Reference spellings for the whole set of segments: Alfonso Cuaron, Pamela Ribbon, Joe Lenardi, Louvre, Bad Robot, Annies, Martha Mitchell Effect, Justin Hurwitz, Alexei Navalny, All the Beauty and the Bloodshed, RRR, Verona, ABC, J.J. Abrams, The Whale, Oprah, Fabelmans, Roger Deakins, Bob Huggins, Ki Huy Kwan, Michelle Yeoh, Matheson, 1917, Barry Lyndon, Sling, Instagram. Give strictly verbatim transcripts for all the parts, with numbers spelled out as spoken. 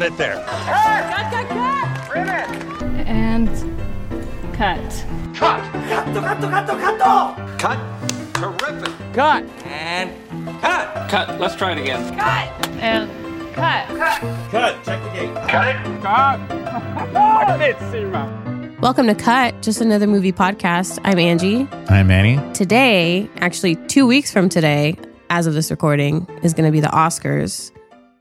cut it there. Cut! Cut, cut, cut! Ribbon! And cut. Cut! Cutto, cutto, cutto, cutto! Cut. Terrific. Cut. And cut. Cut. Let's try it again. Cut. And cut. Cut. Cut. Check the gate. Cut it. Cut. Welcome to Cut, just another movie podcast. I'm Angie. I'm Annie. Today, actually two weeks from today, as of this recording, is going to be the Oscars.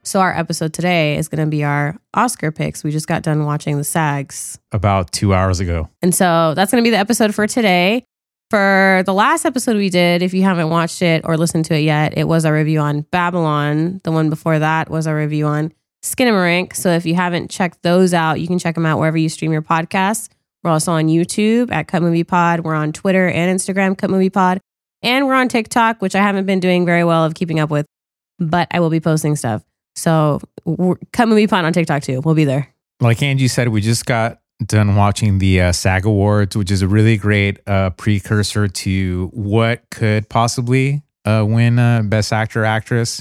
So our episode today is going to be our Oscar picks. We just got done watching the SAGs. About two hours ago. And so that's going to be the episode for today. For the last episode we did, if you haven't watched it or listened to it yet, it was our review on Babylon. The one before that was our review on Skinamarink. So if you haven't checked those out, you can check them out wherever you stream your podcasts. We're also on YouTube at Cut Movie Pod. We're on Twitter and Instagram, Cut Movie Pod. And we're on TikTok, which I haven't been doing very well of keeping up with, but I will be posting stuff. So Cut Movie Pod on TikTok too. We'll be there. Like Angie said, we just got done watching the uh, SAG Awards, which is a really great uh, precursor to what could possibly uh, win uh, Best Actor, Actress.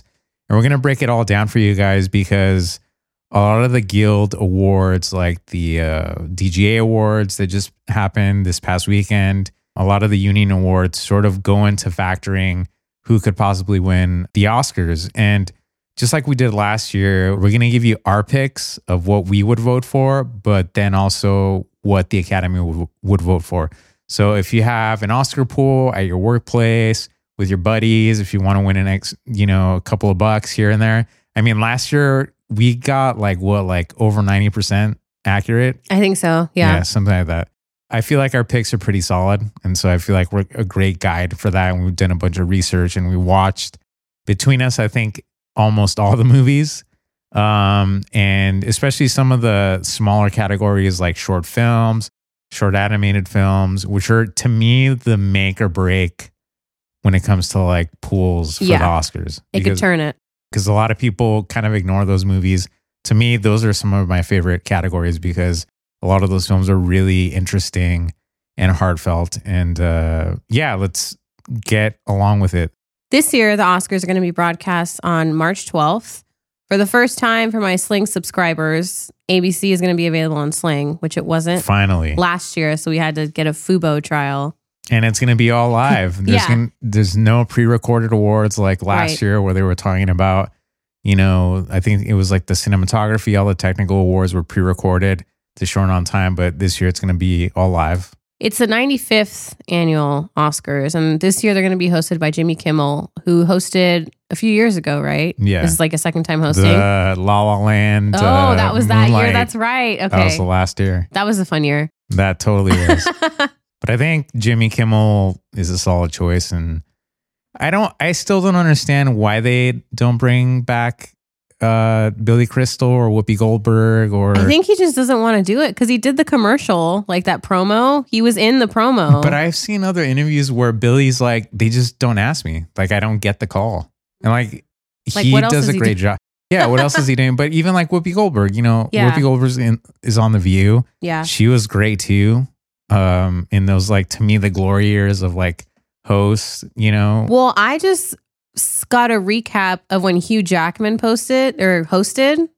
And we're going to break it all down for you guys because a lot of the Guild Awards, like the uh, D G A Awards that just happened this past weekend, a lot of the Union Awards sort of go into factoring who could possibly win the Oscars. And just like we did last year, we're going to give you our picks of what we would vote for, but then also what the Academy would, would vote for. So if you have an Oscar pool at your workplace with your buddies, if you want to win an ex, you know, a couple of bucks here and there. I mean, last year we got like what, like over ninety percent accurate? I think so. Yeah. Yeah, something like that. I feel like our picks are pretty solid. And so I feel like we're a great guide for that. And we've done a bunch of research and we watched between us, I think, almost all the movies, um, and especially some of the smaller categories like short films, short animated films, which are to me the make or break when it comes to like pools for yeah, the Oscars. It because, could turn it. Because a lot of people kind of ignore those movies. To me, those are some of my favorite categories because a lot of those films are really interesting and heartfelt. And uh, yeah, let's get along with it. This year, the Oscars are going to be broadcast on March twelfth. For the first time for my Sling subscribers, A B C is going to be available on Sling, which it wasn't finally last year, so we had to get a Fubo trial. And it's going to be all live. There's, yeah. gonna, there's no pre-recorded awards like last right. year where they were talking about, you know, I think it was like the cinematography, all the technical awards were pre-recorded to short on time, but this year it's going to be all live. It's the ninety-fifth annual Oscars, and this year they're going to be hosted by Jimmy Kimmel, who hosted a few years ago, right? Yeah. This is like a second time hosting. The La La Land. Oh, uh, that was that Moonlight. Year. That's right. Okay. That was the last year. That was a fun year. That totally is. But I think Jimmy Kimmel is a solid choice, and I don't. I still don't understand why they don't bring back Uh, Billy Crystal or Whoopi Goldberg, or I think he just doesn't want to do it because he did the commercial, like that promo. He was in the promo. But I've seen other interviews where Billy's like, they just don't ask me. Like, I don't get the call. And like, like he does a he great do- job. Yeah, what else is he doing? But even like Whoopi Goldberg, you know, yeah. Whoopi Goldberg in, is on The View. Yeah, she was great too. Um, in those like to me the glory years of like hosts, you know. Well, I just. got a recap of when Hugh Jackman posted or hosted.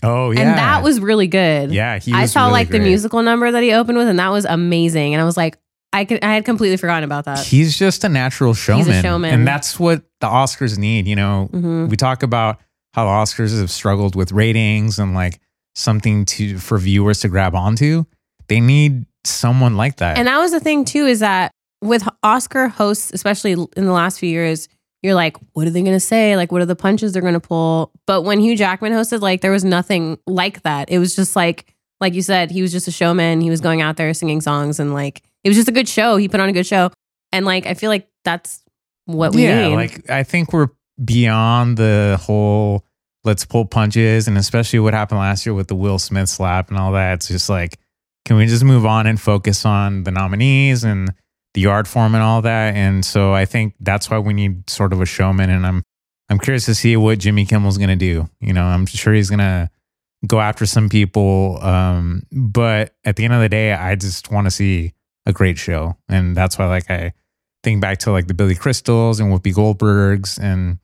Oh, yeah. And that was really good. Yeah. He was I saw really like great. The musical number that he opened with, and that was amazing. And I was like, I could, I had completely forgotten about that. He's just a natural showman. He's a showman. And that's what the Oscars need. You know, mm-hmm. we talk about how the Oscars have struggled with ratings and like something to for viewers to grab onto. They need someone like that. And that was the thing too, is that with Oscar hosts, especially in the last few years, you're like, what are they going to say? Like, what are the punches they're going to pull? But when Hugh Jackman hosted, like, there was nothing like that. It was just like, like you said, he was just a showman. He was going out there singing songs and like, it was just a good show. He put on a good show. And like, I feel like that's what we yeah, need. Yeah, like, I think we're beyond the whole, let's pull punches. And especially what happened last year with the Will Smith slap and all that. It's just like, can we just move on and focus on the nominees and the art form and all that. And so I think that's why we need sort of a showman. And I'm I'm curious to see what Jimmy Kimmel's going to do. You know, I'm sure he's going to go after some people. Um, but at the end of the day, I just want to see a great show. And that's why like I think back to like the Billy Crystals and Whoopi Goldbergs and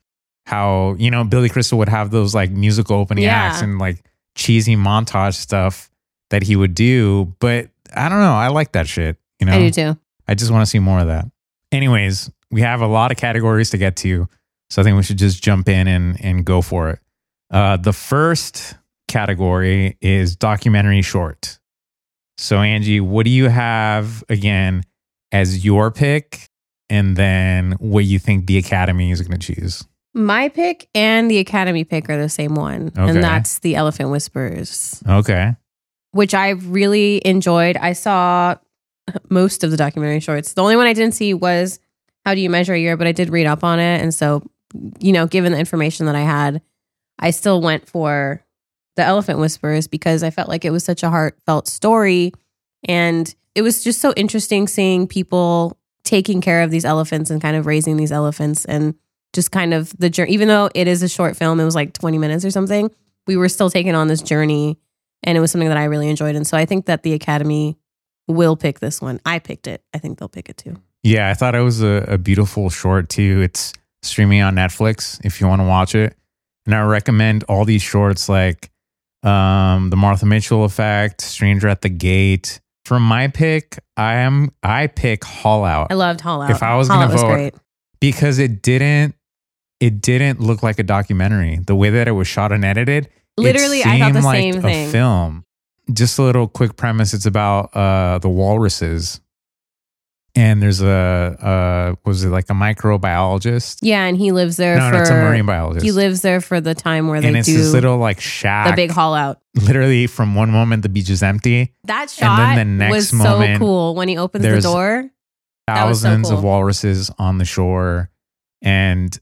how, you know, Billy Crystal would have those like musical opening yeah. acts and like cheesy montage stuff that he would do. But I don't know. I like that shit. You know, I do too. I just want to see more of that. Anyways, we have a lot of categories to get to. So I think we should just jump in and, and go for it. Uh, the first category is documentary short. So Angie, what do you have again as your pick? And then what you think the Academy is going to choose? My pick and the Academy pick are the same one. Okay. And that's The Elephant Whisperers. Okay. Which I really enjoyed. I saw most of the documentary shorts. The only one I didn't see was How Do You Measure a Year? But I did read up on it. And so, you know, given the information that I had, I still went for The Elephant Whisperers because I felt like it was such a heartfelt story. And it was just so interesting seeing people taking care of these elephants and kind of raising these elephants and just kind of the journey. Even though it is a short film, it was like twenty minutes or something, we were still taking on this journey. And it was something that I really enjoyed. And so I think that the Academy will pick this one. I picked it. I think they'll pick it too. Yeah, I thought it was a, a beautiful short too. It's streaming on Netflix if you want to watch it. And I recommend all these shorts like um, The Martha Mitchell Effect, Stranger at the Gate. For my pick, I am I pick Hall Out. I loved Hall Out. If I was going to vote, great. Because it didn't it didn't look like a documentary. The way that it was shot and edited, literally, it seemed I thought the like same a thing. Film. Just a little quick premise. It's about uh, the walruses, and there's a uh, was it like a microbiologist? Yeah, and he lives there. No, for, no, it's a marine biologist. He lives there for the time where they do. And it's do this little like shack, the big haul out. Literally, from one moment the beach is empty. That shot and then the next was moment, so cool when he opens the door. Thousands so cool. of walruses on the shore, and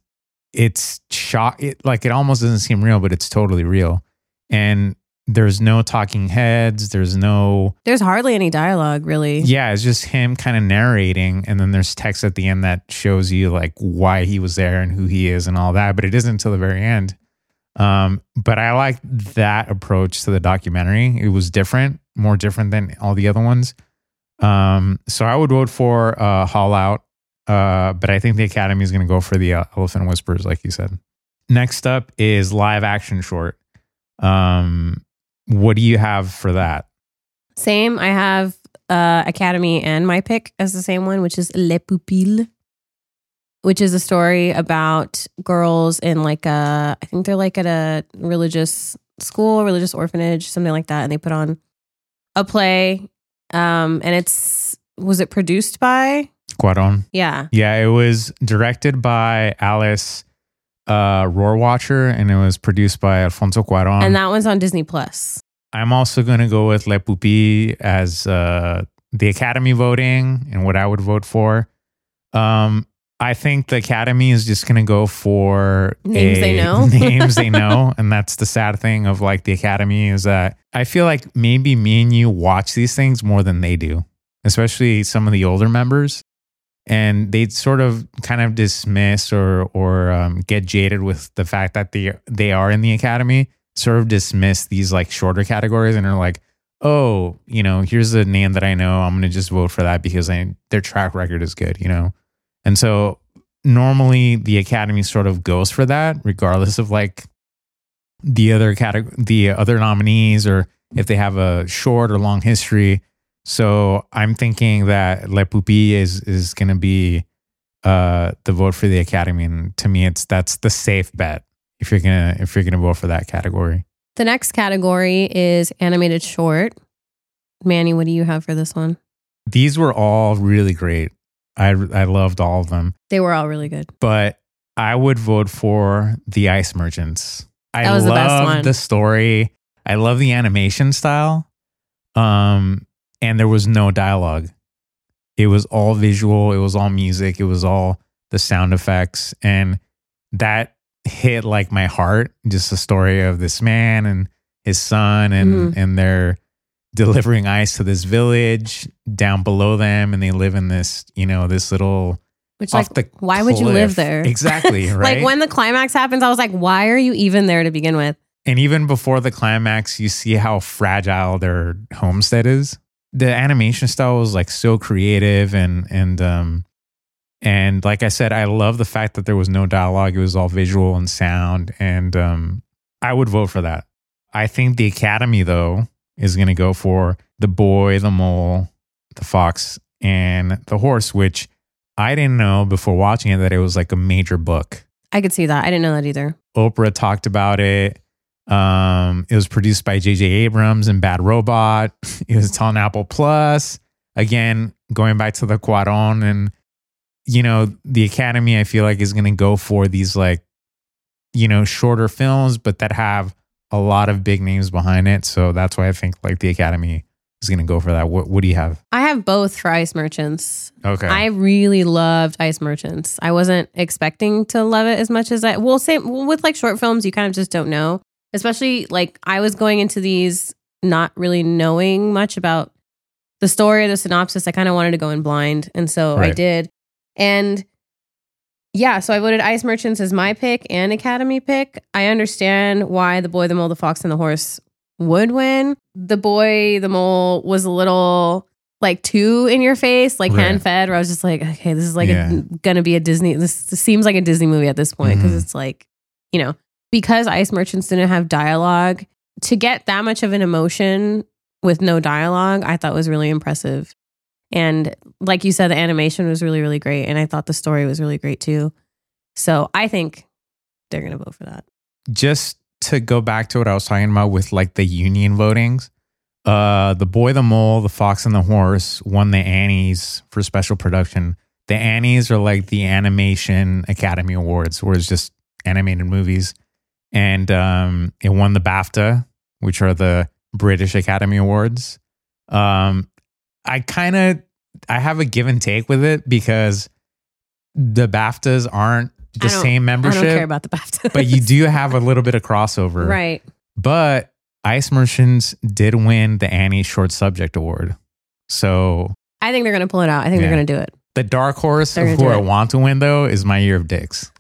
it's shot. It like it almost doesn't seem real, but it's totally real. And there's no talking heads. There's no... There's hardly any dialogue, really. Yeah, it's just him kind of narrating. And then there's text at the end that shows you like why he was there and who he is and all that. But it isn't until the very end. Um, but I like that approach to the documentary. It was different, more different than all the other ones. Um, so I would vote for uh, Hall Out. Uh, but I think the Academy is going to go for the uh, Elephant Whisperers, like you said. Next up is live action short. Um... What do you have for that? Same. I have uh, Academy and my pick as the same one, which is Le Pupille, which is a story about girls in like a, I think they're like at a religious school, religious orphanage, something like that. And they put on a play. Um, and it's, was it produced by? Cuaron. Yeah. Yeah. It was directed by Alice Uh, Roar Watcher, and it was produced by Alfonso Cuaron. And that one's on Disney Plus. I'm also going to go with Le Pupille as uh, the Academy voting and what I would vote for. Um, I think the Academy is just going to go for names a, they know. Names they know. And that's the sad thing of like the Academy is that I feel like maybe me and you watch these things more than they do, especially some of the older members. And they'd sort of kind of dismiss or or um, get jaded with the fact that they, they are in the Academy, sort of dismiss these like shorter categories and are like, oh, you know, here's a name that I know. I'm going to just vote for that because I, their track record is good, you know? And so normally the Academy sort of goes for that regardless of like the other category, the other nominees or if they have a short or long history. So I'm thinking that Le Pupille is is going to be uh, the vote for the Academy, and to me, it's that's the safe bet if you're gonna if you're gonna vote for that category. The next category is animated short. Manny, what do you have for this one? These were all really great. I I loved all of them. They were all really good. But I would vote for the Ice Merchants. I that was the best one. The story. I love the animation style. Um. And there was no dialogue. It was all visual. It was all music. It was all the sound effects. And that hit like my heart, just the story of this man and his son and, mm. and they're delivering ice to this village down below them. And they live in this, you know, this little... Which like, the why cliff. Would you live there? Exactly, right? Like when the climax happens, I was like, why are you even there to begin with? And even before the climax, you see how fragile their homestead is. The animation style was like so creative and, and, um, and like I said, I love the fact that there was no dialogue. It was all visual and sound. And, um, I would vote for that. I think the Academy, though, is going to go for The Boy, the Mole, the Fox, and the Horse, which I didn't know before watching it that it was like a major book. I could see that. I didn't know that either. Oprah talked about it. Um, it was produced by J J Abrams and Bad Robot. It was on Apple Plus. Again, going back to the Cuaron, and, you know, the Academy, I feel like, is going to go for these, like, you know, shorter films, but that have a lot of big names behind it. So that's why I think, like, the Academy is going to go for that. What, what do you have? I have both for Ice Merchants. Okay. I really loved Ice Merchants. I wasn't expecting to love it as much as I... Well, same with, like, short films, you kind of just don't know. Especially, like, I was going into these not really knowing much about the story, the synopsis. I kind of wanted to go in blind. And so right. I did. And yeah, so I voted Ice Merchants as my pick and Academy pick. I understand why The Boy, the Mole, the Fox, and the Horse would win. The Boy, the Mole was a little like too in your face, like right. hand fed, where I was just like, okay, this is like yeah. a, gonna be a Disney, this, this seems like a Disney movie at this point, because mm-hmm. it's like, you know, because Ice Merchants didn't have dialogue, to get that much of an emotion with no dialogue, I thought was really impressive. And like you said, the animation was really, really great. And I thought the story was really great too. So I think they're going to vote for that. Just to go back to what I was talking about with like the union votings, uh, The Boy, the Mole, the Fox and the Horse won the Annies for special production. The Annies are like the Animation Academy Awards, where it's just animated movies. And um, it won the BAFTA, which are the British Academy Awards. Um, I kind of, I have a give and take with it, because the BAFTAs aren't the same membership. I don't care about the BAFTAs. But you do have a little bit of crossover. Right. But Ice Merchants did win the Annie Short Subject Award. So I think they're going to pull it out. I think yeah. they're going to do it. The dark horse of who I want to win, though, is My Year of Dicks.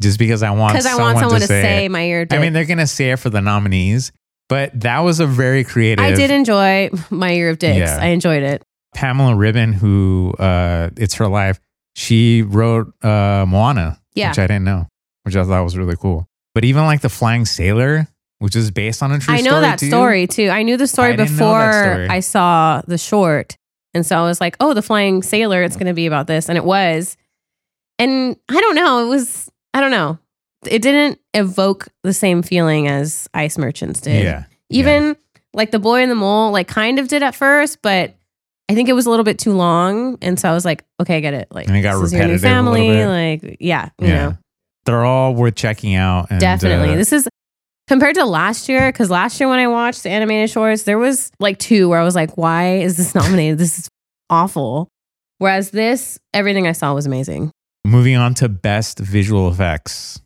Just because I want, I want someone to, to say, say My Year of Dicks. I mean, they're going to say it for the nominees. But that was a very creative... I did enjoy My Year of Dicks. Yeah. I enjoyed it. Pamela Ribbon, who, uh, it's her life, she wrote uh, Moana, yeah. which I didn't know, which I thought was really cool. But even like The Flying Sailor, which is based on a true story, I know story that too. story, too. I knew the story I before story. I saw the short. And so I was like, oh, The Flying Sailor, it's going to be about this. And it was. And I don't know. It was... I don't know. It didn't evoke the same feeling as Ice Merchants did. Yeah, Even yeah. like The Boy and the Mole, like kind of did at first, but I think it was a little bit too long. And so I was like, okay, I get it. Like, and it got this repetitive is your new family. A little bit. Like, yeah, you yeah. know. They're all worth checking out. And, definitely. Uh, this is compared to last year, because last year when I watched the animated shorts, there was like two where I was like, why is this nominated? This is awful. Whereas this, everything I saw was amazing. Moving on to best visual effects.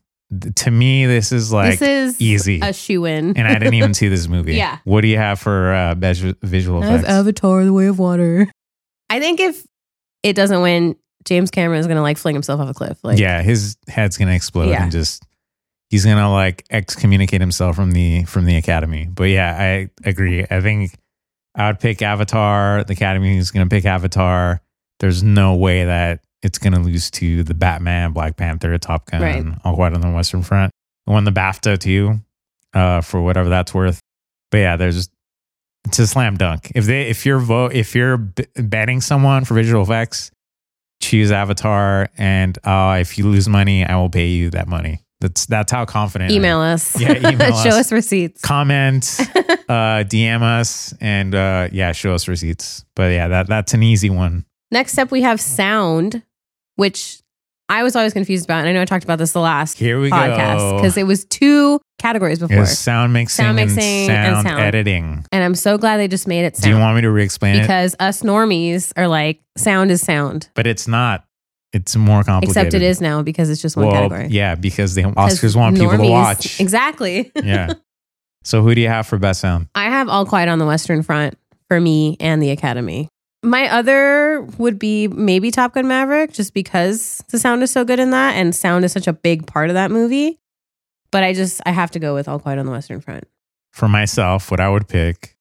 To me, this is like this is easy. A shoe-in. And I didn't even see this movie. Yeah. What do you have for uh, visual effects? I have Avatar, The Way of Water. I think if it doesn't win, James Cameron is going to like fling himself off a cliff. Like, yeah, his head's going to explode yeah. and just, he's going to like excommunicate himself from the from the Academy. But yeah, I agree. I think I would pick Avatar. The Academy is going to pick Avatar. There's no way that it's going to lose to the Batman, Black Panther, Top Gun, right. All Quiet on the Western Front. It won the BAFTA too, uh, for whatever that's worth. But yeah, there's it's a slam dunk. If they, if you're vote, if you're b- betting someone for visual effects, choose Avatar, and uh, if you lose money, I will pay you that money. That's that's how confident. Email I'm. us. Yeah, email us. Show us receipts. Comment, uh, D M us, and uh, yeah, show us receipts. But yeah, that that's an easy one. Next up, we have sound, which I was always confused about. And I know I talked about this the last Here we podcast because it was two categories before. Yes, sound mixing, sound mixing and, sound and sound editing. And I'm so glad they just made it sound. Do you want me to re-explain because it? Because us normies are like, sound is sound. But it's not. It's more complicated. Except it is now because it's just one well, category. Yeah, because the Oscars want normies, people to watch. Exactly. Yeah. So who do you have for best sound? I have All Quiet on the Western Front for me and the Academy. My other would be maybe Top Gun Maverick, just because the sound is so good in that, and sound is such a big part of that movie. But I just, I have to go with All Quiet on the Western Front. For myself, what I would pick,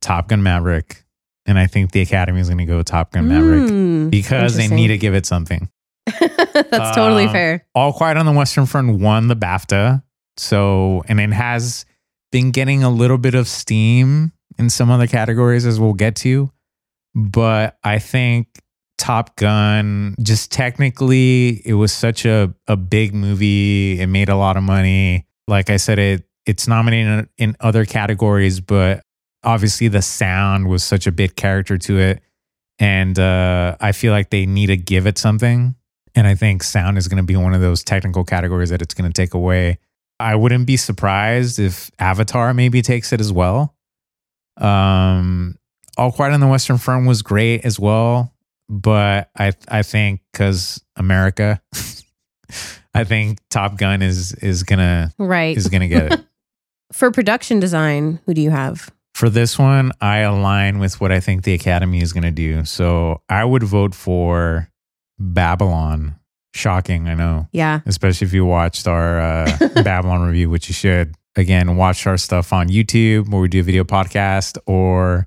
Top Gun Maverick. And I think the Academy is going to go with Top Gun Maverick mm, because they need to give it something. That's um, totally fair. All Quiet on the Western Front won the BAFTA. So, and it has been getting a little bit of steam in some other categories, as we'll get to. But I think Top Gun, just technically, it was such a, a big movie. It made a lot of money. Like I said, it it's nominated in other categories, but obviously the sound was such a big character to it. And uh, I feel like they need to give it something. And I think sound is going to be one of those technical categories that it's going to take away. I wouldn't be surprised if Avatar maybe takes it as well. Um, All Quiet on the Western Front was great as well. But I I think because America, I think Top Gun is is gonna right. is gonna get it. For production design, who do you have? For this one, I align with what I think the Academy is gonna do. So I would vote for Babylon. Shocking, I know. Yeah. Especially if you watched our uh, Babylon review, which you should. Again, watch our stuff on YouTube where we do a video podcast, or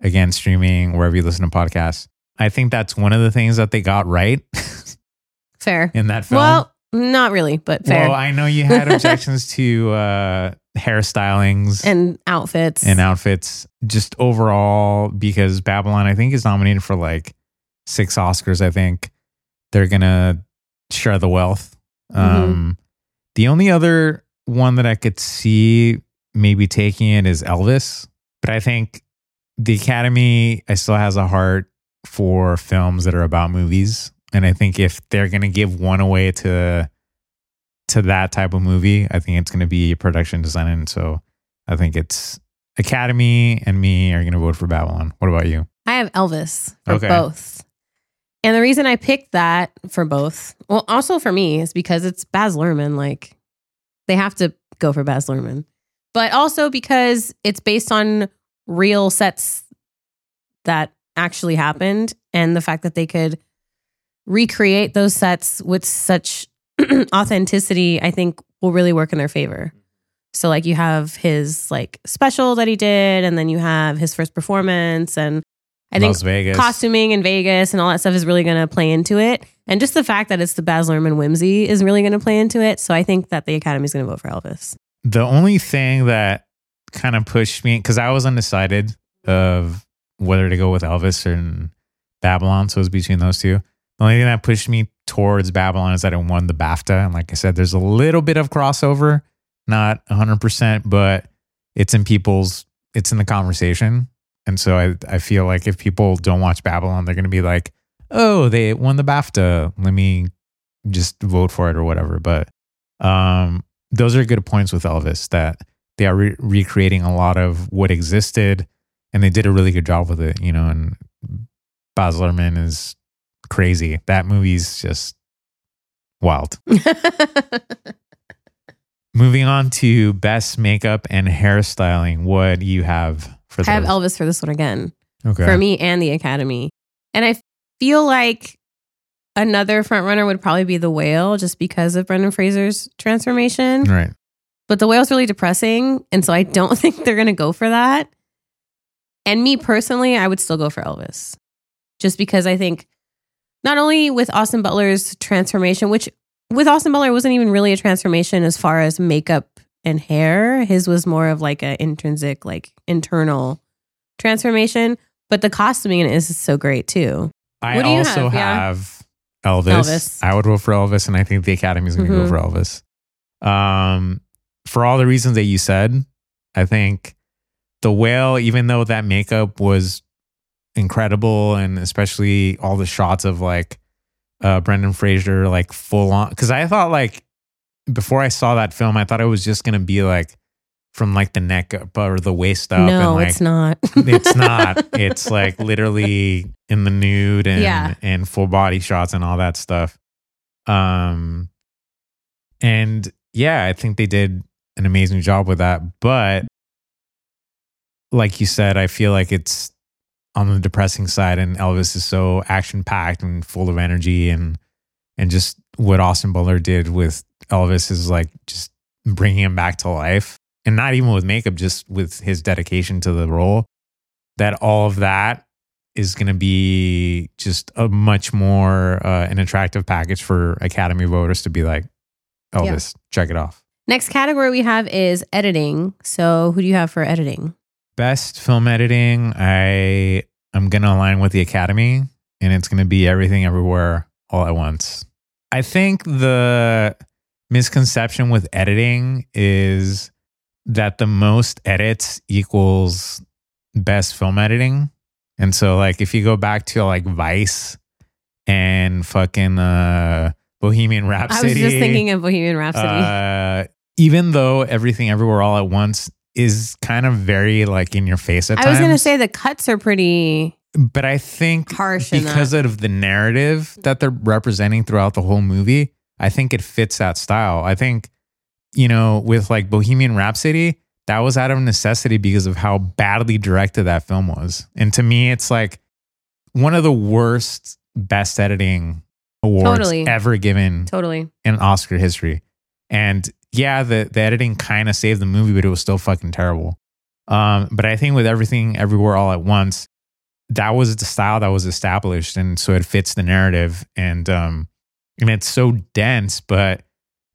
again, streaming wherever you listen to podcasts. I think that's one of the things that they got right. Fair. In that film. Well, not really, but fair. Well, I know you had objections to uh, hairstylings. And outfits. And outfits. Just overall, because Babylon, I think, is nominated for like six Oscars, I think. They're going to share the wealth. Mm-hmm. Um, the only other one that I could see maybe taking it is Elvis. But I think the Academy I still has a heart for films that are about movies. And I think if they're going to give one away to to that type of movie, I think it's going to be production design. And so I think it's Academy and me are going to vote for Babylon. What about you? I have Elvis for okay. both. And the reason I picked that for both, well, also for me, is because it's Baz Luhrmann. Like, they have to go for Baz Luhrmann. But also because it's based on real sets that actually happened, and the fact that they could recreate those sets with such authenticity, I think will really work in their favor. So like you have his like special that he did, and then you have his first performance, and I think Las Vegas. Costuming in Vegas and all that stuff is really going to play into it. And just the fact that it's the Baz Luhrmann whimsy is really going to play into it. So I think that the Academy is going to vote for Elvis. The only thing that kind of pushed me, because I was undecided of whether to go with Elvis or Babylon. So it was between those two. The only thing that pushed me towards Babylon is that it won the BAFTA. And like I said, there's a little bit of crossover, not one hundred percent, but it's in people's, it's in the conversation. And so I, I feel like if people don't watch Babylon, they're going to be like, oh, they won the BAFTA. Let me just vote for it or whatever. But um, those are good points with Elvis, that they are re- recreating a lot of what existed. And they did a really good job with it, you know, and Baz Luhrmann is crazy. That movie's just wild. Moving on to best makeup and hairstyling. What do you have for this? I have Elvis for this one again. Okay. For me and the Academy. And I feel like another frontrunner would probably be The Whale, just because of Brendan Fraser's transformation. Right. But The Whale's really depressing. And so I don't think they're going to go for that. And me personally, I would still go for Elvis, just because I think not only with Austin Butler's transformation, which with Austin Butler wasn't even really a transformation as far as makeup and hair. His was more of like an intrinsic, like internal transformation. But the costuming in it is so great too. I what do you also have, have yeah. Elvis. Elvis. I would vote for Elvis, and I think the Academy is going to mm-hmm. go for Elvis. Um, for all the reasons that you said, I think The Whale, even though that makeup was incredible, and especially all the shots of like uh, Brendan Fraser, like full on. Because I thought like before I saw that film, I thought it was just going to be like from like the neck up or the waist up. No, and, like, it's not. It's not. It's like literally in the nude and, yeah. and full body shots and all that stuff. Um, And yeah, I think they did an amazing job with that. But like you said, I feel like it's on the depressing side, and Elvis is so action-packed and full of energy, and and just what Austin Butler did with Elvis is like just bringing him back to life, and not even with makeup, just with his dedication to the role, that all of that is going to be just a much more uh, an attractive package for Academy voters to be like, Elvis, yeah. check it off. Next category we have is editing. So who do you have for editing? Best film editing. I am going to align with the Academy, and it's going to be Everything Everywhere All at Once. I think the misconception with editing is that the most edits equals best film editing. And so like if you go back to like Vice and fucking uh, Bohemian Rhapsody. I was just thinking of Bohemian Rhapsody. Uh, even though Everything Everywhere All at Once is kind of very like in your face at I times. I was going to say the cuts are pretty... But I think harsh because of the narrative that they're representing throughout the whole movie, I think it fits that style. I think, you know, with like Bohemian Rhapsody, that was out of necessity because of how badly directed that film was. And to me, it's like one of the worst best editing awards totally. ever given totally. in Oscar history. And yeah, the, the editing kind of saved the movie, but it was still fucking terrible. Um, but I think with Everything Everywhere All at Once, that was the style that was established. And so it fits the narrative. And, um, and it's so dense, but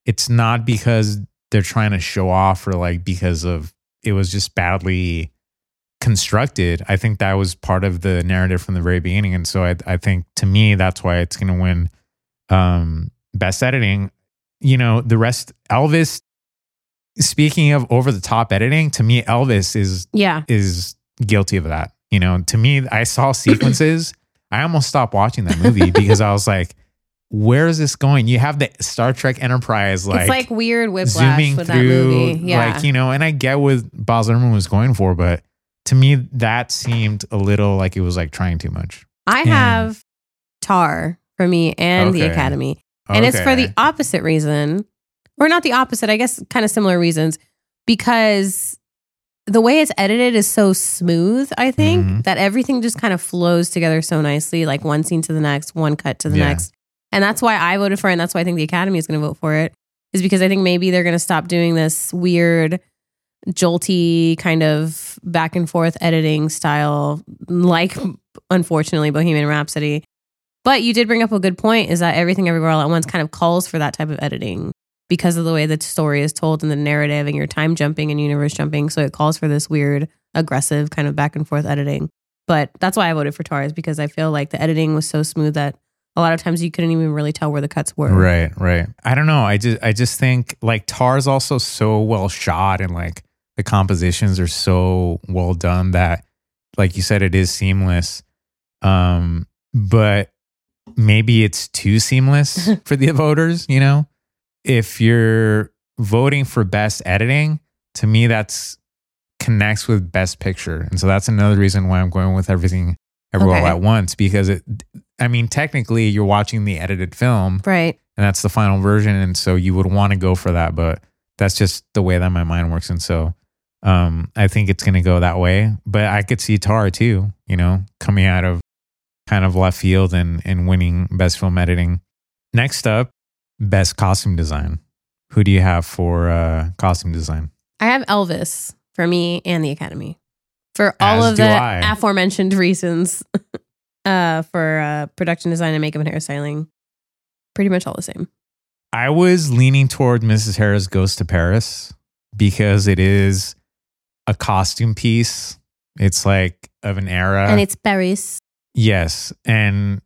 it's not because they're trying to show off or like because of it was just badly constructed. I think that was part of the narrative from the very beginning. And so I, I think to me, that's why it's going to win um, best editing. You know, the rest, Elvis, speaking of over the top editing, to me, Elvis is, yeah. is guilty of that. You know, to me, I saw sequences. I almost stopped watching that movie because I was like, where is this going? You have the Star Trek Enterprise, like, it's like weird whiplash zooming with through, that movie. Yeah. Like, you know, and I get what Baz Luhrmann was going for, but to me, that seemed a little like it was like trying too much. I and, have Tar for me and okay. the Academy. And okay. it's for the opposite reason, or not the opposite, I guess kind of similar reasons, because the way it's edited is so smooth, I think, mm-hmm. that everything just kind of flows together so nicely, like one scene to the next, one cut to the yeah. next. And that's why I voted for it. And that's why I think the Academy is going to vote for it, is because I think maybe they're going to stop doing this weird, jolty kind of back and forth editing style, like, unfortunately, Bohemian Rhapsody. But you did bring up a good point, is that Everything Everywhere All at Once kind of calls for that type of editing because of the way the story is told and the narrative and your time jumping and universe jumping. So it calls for this weird, aggressive kind of back and forth editing. But that's why I voted for Tar, is because I feel like the editing was so smooth that a lot of times you couldn't even really tell where the cuts were. Right, right. I don't know. I just I just think like Tar's also so well shot, and like the compositions are so well done that, like you said, it is seamless. Um, but maybe it's too seamless for the voters, you know? If you're voting for best editing, to me that's connects with best picture. And so that's another reason why I'm going with Everything Everywhere okay. All at Once, because it I mean, technically, you're watching the edited film. Right. And that's the final version. And so you would want to go for that. But that's just the way that my mind works. And so um, I think it's going to go that way. But I could see Tar, too, you know, coming out of kind of left field and, and winning Best Film Editing. Next up, Best Costume Design. Who do you have for uh, costume design? I have Elvis for me and the Academy. For all As of the I. aforementioned reasons. Uh, for uh, production design and makeup and hairstyling. Pretty much all the same. I was leaning toward Missus Harris Goes to Paris because it is a costume piece. It's like of an era. And it's Paris. Yes. And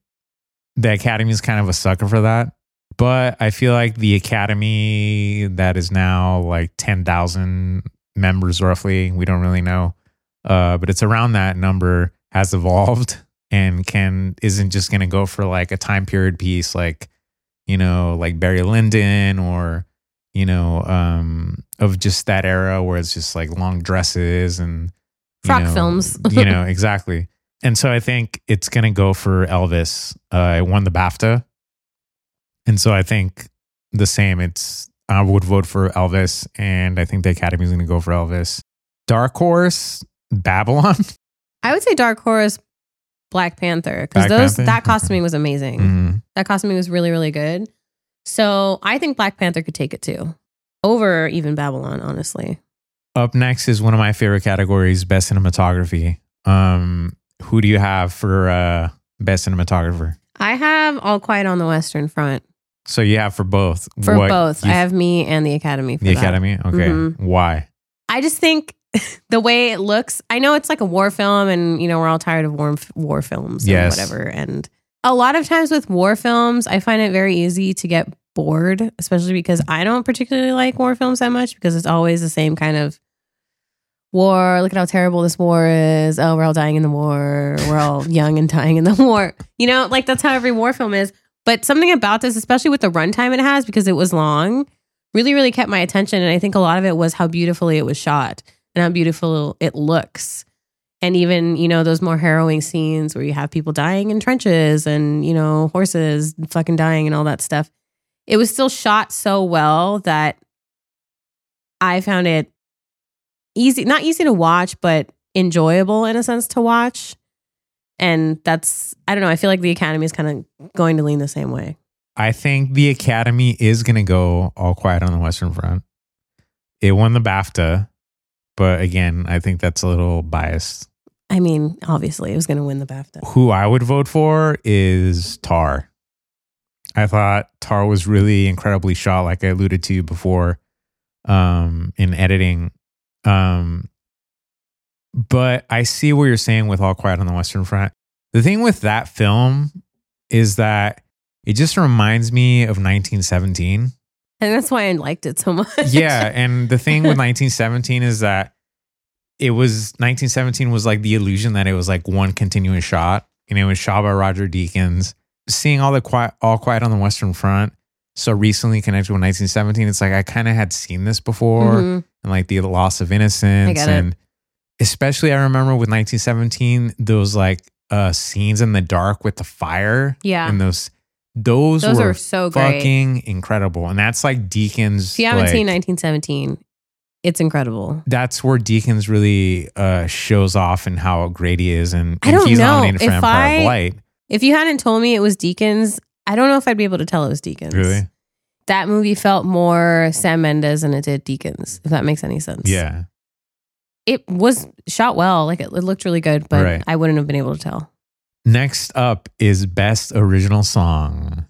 the Academy is kind of a sucker for that. But I feel like the Academy that is now like ten thousand members roughly. We don't really know. Uh, but it's around that number, has evolved. And Ken isn't just going to go for like a time period piece like, you know, like Barry Lyndon or, you know, um, of just that era where it's just like long dresses and frock films. You know, exactly. And so I think it's going to go for Elvis. Uh, it won the BAFTA. And so I think the same. It's I would vote for Elvis, and I think the Academy is going to go for Elvis. Dark Horse, Babylon. I would say Dark Horse. Black Panther, because those Panther? that costuming was amazing. Mm-hmm. That costuming was really, really good. So I think Black Panther could take it too, over even Babylon, honestly. Up next is one of my favorite categories, Best Cinematography. Um, who do you have for uh, Best Cinematographer? I have All Quiet on the Western Front. So you have for both. For what both. Th- I have me and the Academy for the that. Academy? Okay. Mm-hmm. Why? I just think the way it looks, I know it's like a war film and, you know, we're all tired of war, war films yes. and whatever. And a lot of times with war films, I find it very easy to get bored, especially because I don't particularly like war films that much because it's always the same kind of war. Look at how terrible this war is. Oh, we're all dying in the war. We're all young and dying in the war. You know, like that's how every war film is. But something about this, especially with the runtime it has, because it was long, really, really kept my attention. And I think a lot of it was how beautifully it was shot and how beautiful it looks. And even, you know, those more harrowing scenes where you have people dying in trenches and, you know, horses fucking dying and all that stuff. It was still shot so well that I found it easy, not easy to watch, but enjoyable in a sense to watch. And that's, I don't know, I feel like the Academy is kind of going to lean the same way. I think the Academy is going to go All Quiet on the Western Front. It won the BAFTA, but again, I think that's a little biased. I mean, obviously, it was going to win the BAFTA. Who I would vote for is Tar. I thought Tar was really incredibly shot, like I alluded to before, um, in editing. Um, but I see what you're saying with All Quiet on the Western Front. The thing with that film is that it just reminds me of nineteen seventeen. And that's why I liked it so much. Yeah. And the thing with nineteen seventeen is that it was, nineteen seventeen was like the illusion that it was like one continuous shot. And it was shot by Roger Deakins. Seeing all the quiet, all quiet on the Western Front so recently connected with nineteen seventeen, it's like I kind of had seen this before, mm-hmm. and like the loss of innocence, and especially I remember with nineteen seventeen those like uh, scenes in the dark with the fire, yeah, and those those, those were are so fucking great. Incredible, and that's like Deakins. If you haven't like, seen nineteen seventeen, it's incredible. That's where Deakins really uh, shows off and how great he is, and, and I don't he's know. nominated for if Empire I, of Light. If you hadn't told me it was Deakins, I don't know if I'd be able to tell it was Deakins. Really? That movie felt more Sam Mendes than it did Deakins, if that makes any sense. Yeah. It was shot well. Like, it, it looked really good, but right. I wouldn't have been able to tell. Next up is Best Original Song.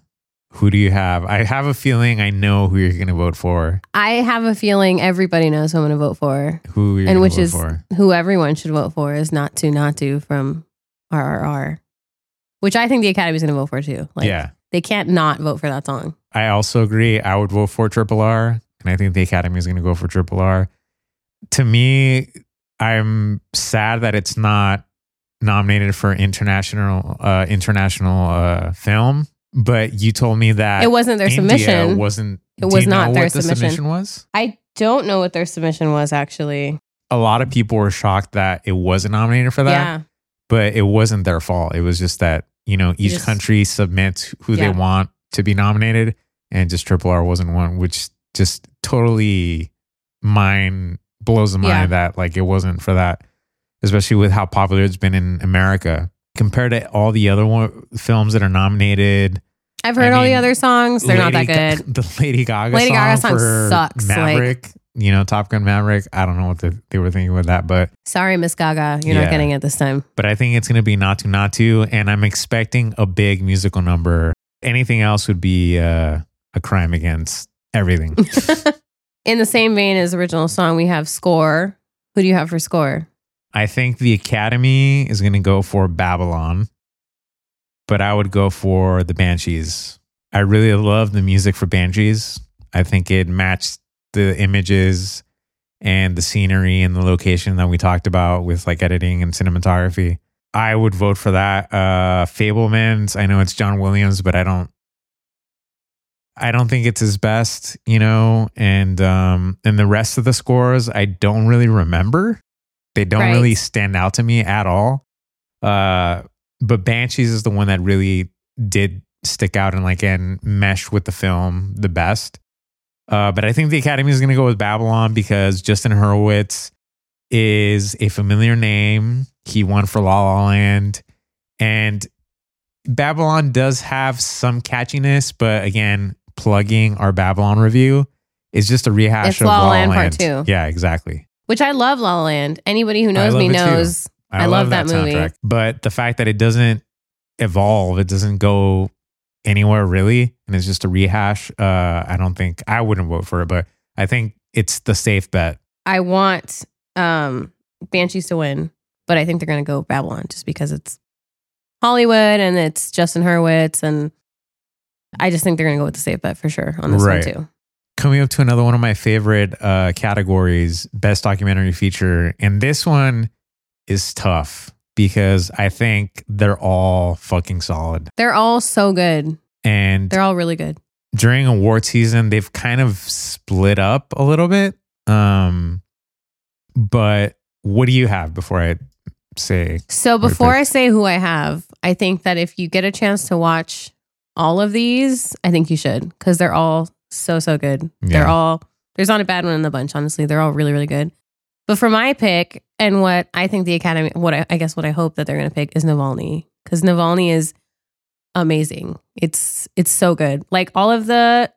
Who do you have? I have a feeling I know who you're going to vote for. I have a feeling everybody knows who I'm going to vote for. Who you're going to vote is, for. Who everyone should vote for is Not To, Not To from R R R. Which I think the Academy's going to vote for too. Like, yeah. They can't not vote for that song. I also agree. I would vote for Triple R, and I think the Academy is going to go for Triple R. To me, I'm sad that it's not nominated for international uh, international uh, film. But you told me that it wasn't their India submission. Wasn't it was not their what submission. The submission was? I don't know what their submission was actually. A lot of people were shocked that it wasn't nominated for that. Yeah, but it wasn't their fault. It was just that. You know, each just, country submits who yeah. they want to be nominated, and just Triple R wasn't one, which just totally mind blows the mind yeah. that like it wasn't for that, especially with how popular it's been in America compared to all the other one, films that are nominated. I've heard I all mean, the other songs; they're Lady, not that good. The Lady Gaga, Lady song, Gaga song for sucks. Maverick, like, you know, Top Gun Maverick. I don't know what the, they were thinking with that, but... Sorry, Miss Gaga. You're yeah. not getting it this time. But I think it's going to be Not To, Not To, and I'm expecting a big musical number. Anything else would be uh, a crime against everything. In the same vein as original song, we have score. Who do you have for score? I think the Academy is going to go for Babylon, but I would go for the Banshees. I really love the music for Banshees. I think it matched the images and the scenery and the location that we talked about with like editing and cinematography. I would vote for that. Uh, Fabelmans, I know it's John Williams, but I don't, I don't think it's his best, you know, and, um, and the rest of the scores, I don't really remember. They don't right. really stand out to me at all. Uh, but Banshees is the one that really did stick out and like, and mesh with the film the best. Uh, but I think the Academy is going to go with Babylon because Justin Hurwitz is a familiar name. He won for La La Land. And Babylon does have some catchiness, but again, plugging our Babylon review is just a rehash it's of La La Land. Land Part two. Yeah, exactly. Which I love La La Land. Anybody who knows me knows I, I love, love that, that movie. But the fact that it doesn't evolve, it doesn't go anywhere really, and it's just a rehash, uh, I don't think, I wouldn't vote for it, but I think it's the safe bet. I want um, Banshees to win, but I think they're going to go Babylon just because it's Hollywood and it's Justin Hurwitz, and I just think they're going to go with the safe bet for sure on this right. one too. Coming up to another one of my favorite uh, categories, Best Documentary Feature, and this one is tough because I think they're all fucking solid. They're all so good. And they're all really good. During award season, they've kind of split up a little bit. Um, but what do you have before I say? So before I say who I have, I think that if you get a chance to watch all of these, I think you should, because they're all so, so good. Yeah. They're all, there's not a bad one in the bunch, honestly. They're all really, really good. But for my pick, and what I think the Academy, what I, I guess what I hope that they're going to pick is Navalny, because Navalny is amazing. It's it's so good. Like all of the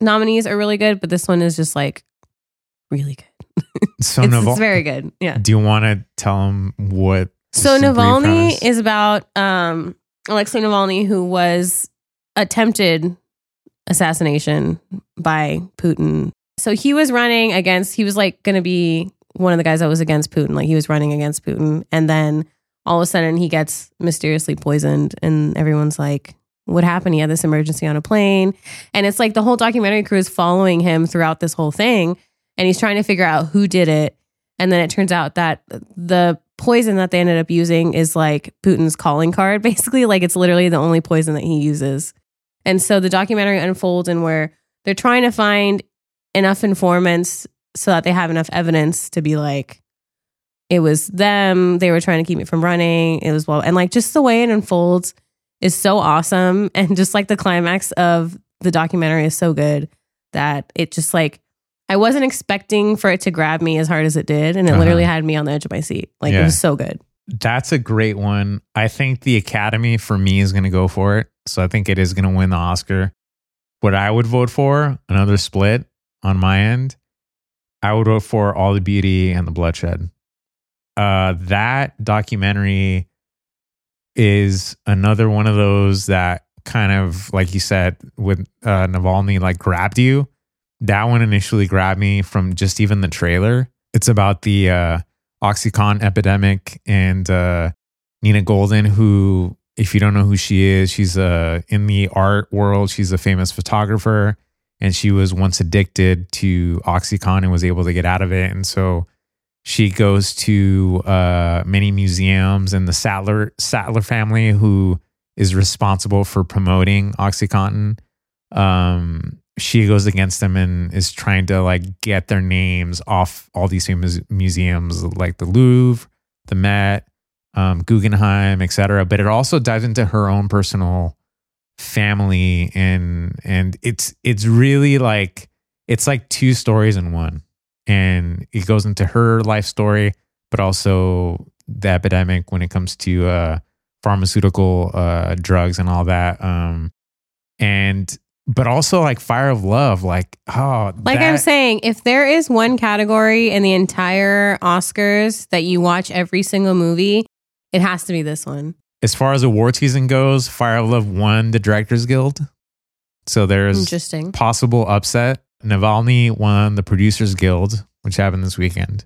nominees are really good, but this one is just like really good. So it's, Naval- it's very good. Yeah. Do you want to tell them what? So Navalny is about um, Alexei Navalny, who was attempted assassination by Putin. So he was running against, he was like going to be one of the guys that was against Putin. Like he was running against Putin. And then all of a sudden he gets mysteriously poisoned and everyone's like, what happened? He had this emergency on a plane. And it's like the whole documentary crew is following him throughout this whole thing. And he's trying to figure out who did it. And then it turns out that the poison that they ended up using is like Putin's calling card. Basically, like it's literally the only poison that he uses. And so the documentary unfolds in where they're trying to find enough informants so that they have enough evidence to be like, it was them, they were trying to keep me from running, it was well, and like just the way it unfolds is so awesome. And just like the climax of the documentary is so good that it just like, I wasn't expecting for it to grab me as hard as it did, and it uh-huh. literally had me on the edge of my seat. Like yeah. It was so good. That's a great one. I think the Academy for me is going to go for it. So I think it is going to win the Oscar. What I would vote for, another split on my end, I would vote for All the Beauty and the Bloodshed. Uh, that documentary is another one of those that kind of, like you said, with uh, Navalny, like grabbed you. That one initially grabbed me from just even the trailer. It's about the uh, OxyContin epidemic and uh, Nina Golden, who, if you don't know who she is, she's uh, in the art world. She's a famous photographer. And she was once addicted to OxyContin and was able to get out of it. And so she goes to uh, many museums, and the Sattler, Sattler family, who is responsible for promoting OxyContin, um, she goes against them and is trying to like get their names off all these famous museums like the Louvre, the Met, um, Guggenheim, et cetera. But it also dives into her own personal family, and and it's it's really like it's like two stories in one, and it goes into her life story but also the epidemic when it comes to uh pharmaceutical uh drugs and all that, um and but also like Fire of Love, like oh like that- I'm saying, if there is one category in the entire Oscars that you watch every single movie, it has to be this one. As far as award season goes, Fire of Love won the Directors Guild. So there's interesting possible upset. Navalny won the Producers Guild, which happened this weekend,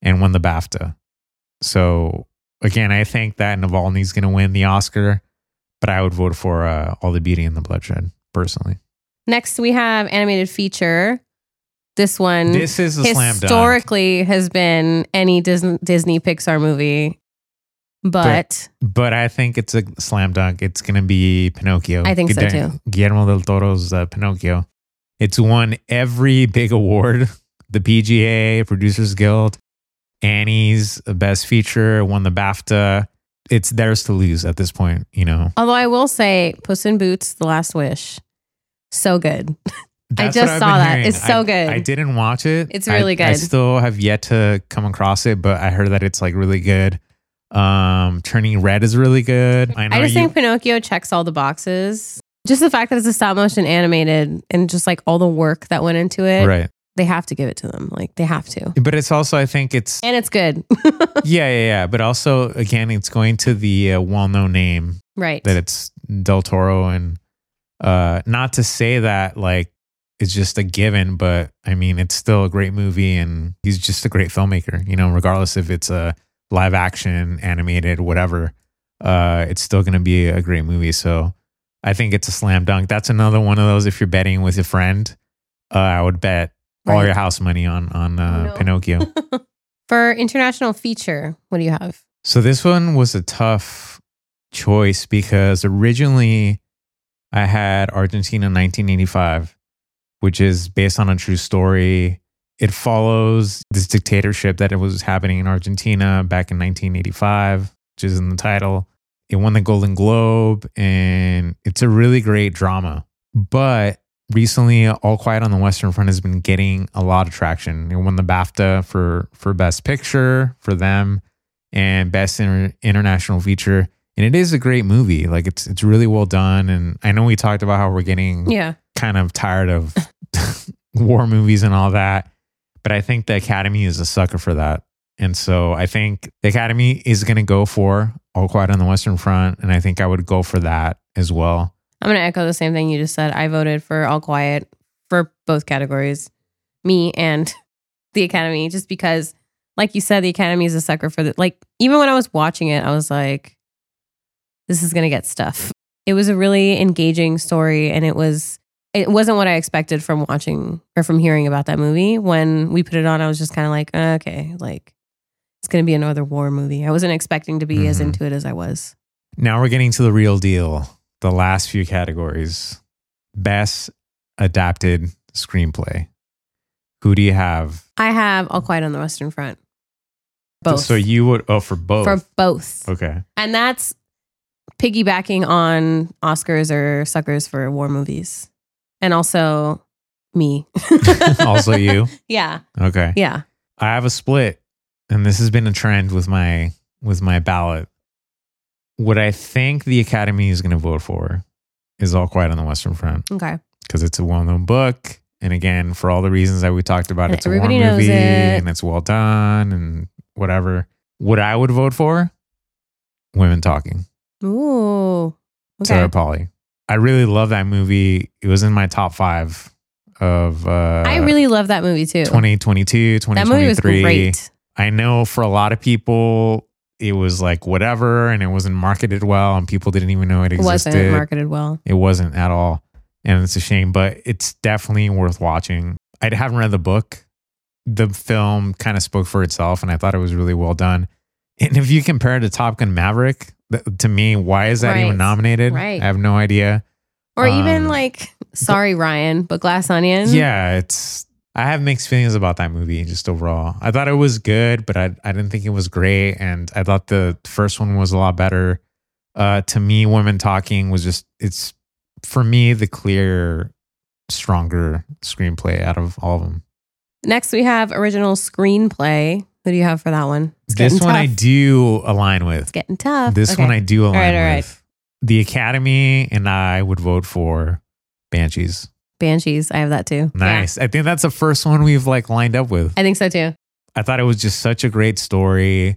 and won the BAFTA. So again, I think that Navalny's going to win the Oscar, but I would vote for uh, All the Beauty and the Bloodshed, personally. Next, we have Animated Feature. This one this is a historically slam dunk. Has been any Disney, Disney Pixar movie. But, but but I think it's a slam dunk. It's going to be Pinocchio. I think so too. Guillermo del Toro's uh, Pinocchio. It's won every big award. The P G A, Producers Guild, Annie's Best Feature, won the BAFTA. It's theirs to lose at this point, you know. Although I will say Puss in Boots, The Last Wish. So good. I just saw that. Hearing. It's so I, good. I didn't watch it. It's really I, good. I still have yet to come across it, but I heard that it's like really good. Um, Turning Red is really good. I, know I just you- think Pinocchio checks all the boxes. Just the fact that it's a stop motion animated and just like all the work that went into it. Right. They have to give it to them. Like they have to. But it's also, I think it's... And it's good. yeah, yeah, yeah. But also, again, it's going to the uh, well-known name. Right. That it's Del Toro and Uh, not to say that like it's just a given, but I mean, it's still a great movie and he's just a great filmmaker, you know, regardless if it's a live action, animated, whatever, uh, it's still going to be a great movie. So I think it's a slam dunk. That's another one of those. If you're betting with a friend, uh, I would bet right. all your house money on, on uh, no. Pinocchio. For international feature, what do you have? So this one was a tough choice because originally I had Argentina nineteen eighty-five, which is based on a true story. It follows this dictatorship that it was happening in Argentina back in nineteen eighty-five, which is in the title. It won the Golden Globe and it's a really great drama. But recently, All Quiet on the Western Front has been getting a lot of traction. It won the BAFTA for, for Best Picture for them and Best Inter- International Feature. And it is a great movie. Like it's it's really well done. And I know we talked about how we're getting yeah. kind of tired of war movies and all that. But I think the Academy is a sucker for that. And so I think the Academy is going to go for All Quiet on the Western Front. And I think I would go for that as well. I'm going to echo the same thing you just said. I voted for All Quiet for both categories, me and the Academy, just because, like you said, the Academy is a sucker for the, like, even when I was watching it, I was like, this is going to get stuff. It was a really engaging story. And it was, it wasn't what I expected from watching or from hearing about that movie. When we put it on, I was just kind of like, okay, like it's going to be another war movie. I wasn't expecting to be mm-hmm. as into it as I was. Now we're getting to the real deal. The last few categories. Best adapted screenplay. Who do you have? I have All Quiet on the Western Front. Both. So you would, oh, for both. For both. Okay. And that's piggybacking on Oscars or suckers for war movies. And also me. Also you? Yeah. Okay. Yeah. I have a split, and this has been a trend with my with my ballot. What I think the Academy is going to vote for is All Quiet on the Western Front. Okay. Because it's a well-known book, and again, for all the reasons that we talked about, and it's a war movie, it. and it's well done, and whatever. What I would vote for? Women Talking. Ooh. Okay. Sarah Polley. I really love that movie. It was in my top five of... Uh, I really love that movie too. twenty twenty-two, twenty twenty-three. That movie was great. I know for a lot of people, it was like whatever, and it wasn't marketed well, and people didn't even know it existed. It wasn't marketed well. It wasn't at all. And it's a shame, but it's definitely worth watching. I haven't read the book. The film kind of spoke for itself, and I thought it was really well done. And if you compare it to Top Gun Maverick... To me, why is that right. even nominated? Right. I have no idea. Or um, even like, sorry, but, Ryan, but Glass Onion. Yeah, it's. I have mixed feelings about that movie just overall. I thought it was good, but I I didn't think it was great, and I thought the first one was a lot better. Uh, to me, Women Talking was just it's for me the clear, stronger screenplay out of all of them. Next, we have original screenplay. Who do you have for that one? It's this one tough. I do align with. It's getting tough. This okay. one I do align all right, all with. Right. The Academy and I would vote for Banshees. Banshees. I have that too. Nice. Yeah. I think that's the first one we've like lined up with. I think so too. I thought it was just such a great story.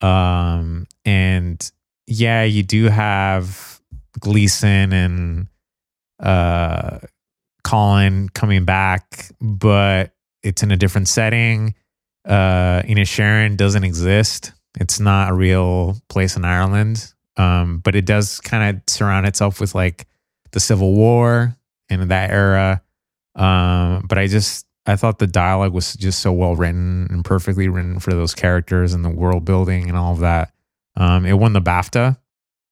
Um, and yeah, you do have Gleason and uh, Colin coming back, but it's in a different setting. Uh, Inisherin doesn't exist. It's not a real place in Ireland. Um, but it does kind of surround itself with like the Civil War and that era. Um, but I just, I thought the dialogue was just so well written and perfectly written for those characters and the world building and all of that. Um, it won the BAFTA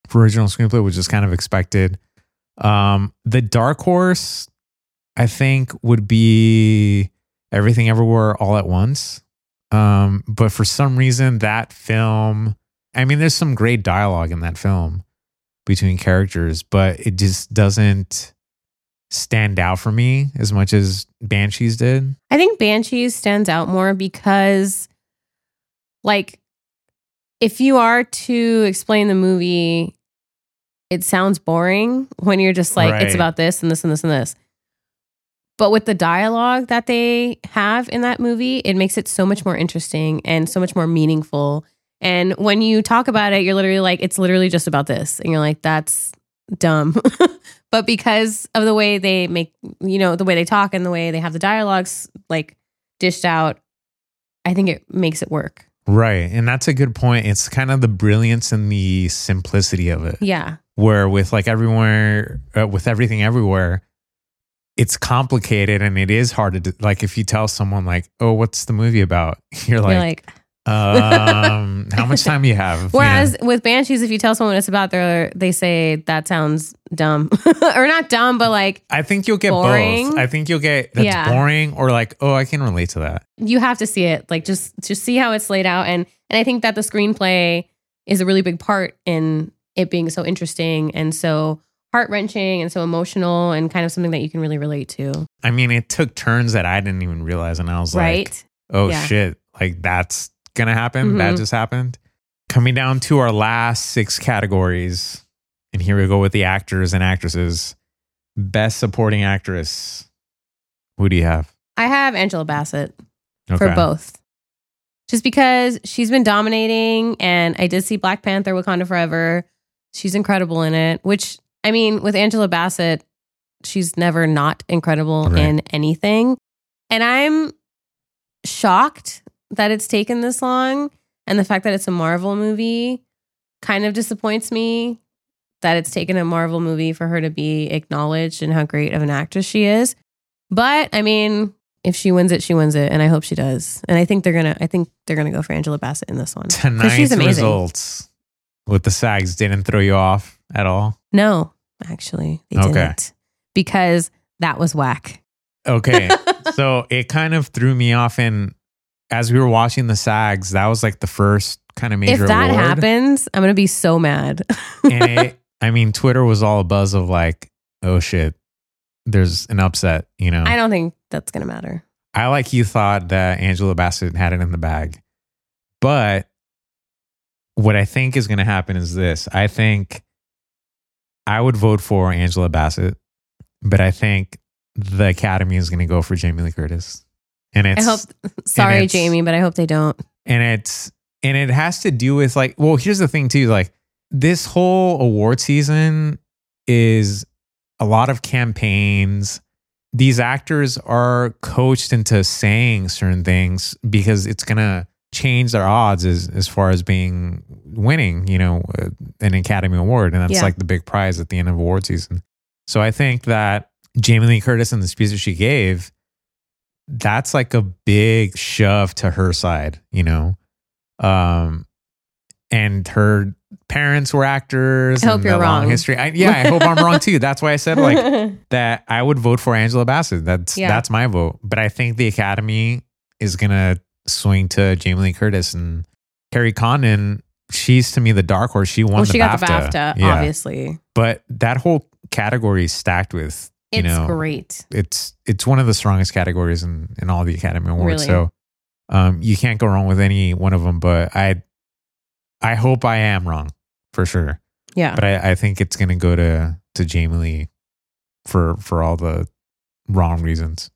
for original screenplay, which is kind of expected. Um, the dark horse, I think, would be Everything Everywhere All at Once. Um, but for some reason, that film, I mean, there's some great dialogue in that film between characters, but it just doesn't stand out for me as much as Banshees did. I think Banshees stands out more because, like, if you are to explain the movie, it sounds boring when you're just like, right. it's about this and this and this and this. But with the dialogue that they have in that movie, it makes it so much more interesting and so much more meaningful. And when you talk about it, you're literally like, it's literally just about this. And you're like, that's dumb, but because of the way they make, you know, the way they talk and the way they have the dialogues like dished out, I think it makes it work. Right. And that's a good point. It's kind of the brilliance and the simplicity of it. Yeah. Where with like everywhere, uh, with everything everywhere, it's complicated and it is hard to, like, if you tell someone like, oh, what's the movie about? You're like, You're like um, how much time you have? Whereas yeah. with Banshees, if you tell someone what it's about, they they say that sounds dumb or not dumb, but like, I think you'll get boring. both. I think you'll get that's yeah. boring or like, oh, I can relate to that. You have to see it, like just just see how it's laid out, and and I think that the screenplay is a really big part in it being so interesting and so heart-wrenching and so emotional and kind of something that you can really relate to. I mean, it took turns that I didn't even realize, and I was right? like, oh yeah. shit, like that's gonna happen. Mm-hmm. That just happened. Coming down to our last six categories, and here we go with the actors and actresses. Best Supporting Actress. Who do you have? I have Angela Bassett okay. for both. Just because she's been dominating, and I did see Black Panther, Wakanda Forever. She's incredible in it, which, I mean, with Angela Bassett, she's never not incredible right. in anything. And I'm shocked that it's taken this long, and the fact that it's a Marvel movie kind of disappoints me, that it's taken a Marvel movie for her to be acknowledged and how great of an actress she is. But I mean, if she wins it, she wins it, and I hope she does. And I think they're gonna, I think they're gonna go for Angela Bassett in this one. Tonight's she's amazing. Results with the SAGs didn't throw you off at all? No, actually, they okay. didn't, because that was whack. Okay, so it kind of threw me off in. As we were watching the SAGs, that was like the first kind of major award. If that award. happens, I'm going to be so mad. And it, I mean, Twitter was all a buzz of like, oh shit, there's an upset, you know? I don't think that's going to matter. I like you thought that Angela Bassett had it in the bag. But what I think is going to happen is this. I think I would vote for Angela Bassett, but I think the Academy is going to go for Jamie Lee Curtis. And it's, I hope, sorry, it's, Jamie, but I hope they don't. And it's, and it has to do with like, well, here's the thing too, like this whole award season is a lot of campaigns. These actors are coached into saying certain things because it's going to change their odds as, as far as being winning, you know, an Academy Award. And that's yeah. like the big prize at the end of award season. So I think that Jamie Lee Curtis and the speech that she gave, that's like a big shove to her side, you know? Um, and her parents were actors. I hope and you're the wrong. Long history. I, yeah, I hope I'm wrong too. That's why I said like that I would vote for Angela Bassett. That's yeah. that's my vote. But I think the Academy is going to swing to Jamie Lee Curtis. And Carrie Condon, she's to me the dark horse. She won well, the she BAFTA. She got the BAFTA, yeah. obviously. But that whole category is stacked with You it's know, great. It's it's one of the strongest categories in, in all the Academy Awards. Really? So um, you can't go wrong with any one of them. But I I hope I am wrong for sure. Yeah. But I, I think it's going to go to to Jamie Lee for for all the wrong reasons.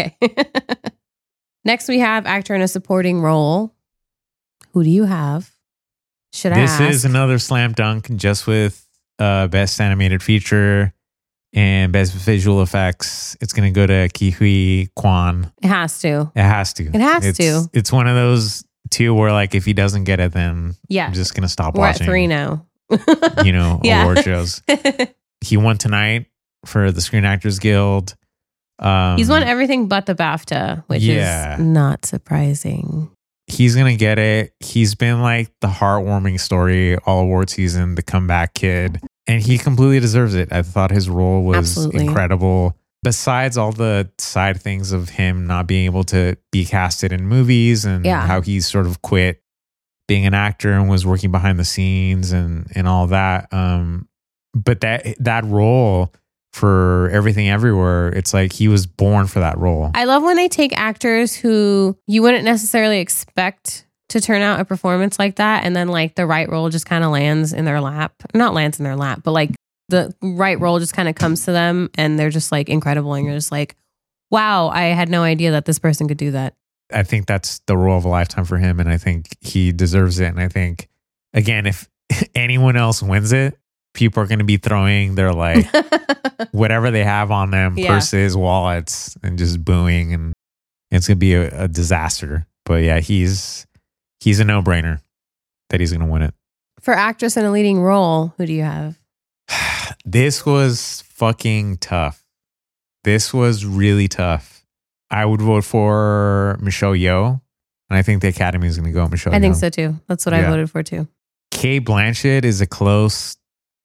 Okay. Next, we have actor in a supporting role. Who do you have? Should I ask? This is another slam dunk, just with uh, best animated feature. And best visual effects, it's going to go to Ki Huy Kwan. It has to. It has to. It has it's, to. It's one of those two where, like, if he doesn't get it, then yeah. I'm just going to stop We're watching. We're at three now. you know, yeah. award shows. He won tonight for the Screen Actors Guild. Um, He's won everything but the BAFTA, which yeah. is not surprising. He's going to get it. He's been, like, the heartwarming story all award season, the comeback kid. And he completely deserves it. I thought his role was Absolutely. incredible. Besides all the side things of him not being able to be casted in movies and yeah. how he sort of quit being an actor and was working behind the scenes and, and all that. Um, but that that role for Everything Everywhere, it's like he was born for that role. I love when they take actors who you wouldn't necessarily expect to turn out a performance like that, and then like the right role just kind of lands in their lap. Not lands in their lap, but like the right role just kind of comes to them, and they're just like incredible, and you're just like, wow, I had no idea that this person could do that. I think that's the role of a lifetime for him, and I think he deserves it. And I think, again, if anyone else wins it, people are going to be throwing their, like, whatever they have on them, yeah. purses, wallets, and just booing. And it's going to be a, a disaster. But yeah, he's he's a no-brainer that he's going to win it. For actress in a leading role, who do you have? This was fucking tough. This was really tough. I would vote for Michelle Yeoh. And I think the Academy is going to go Michelle Yeoh. I think so too. That's what yeah. I voted for too. Cate Blanchett is a close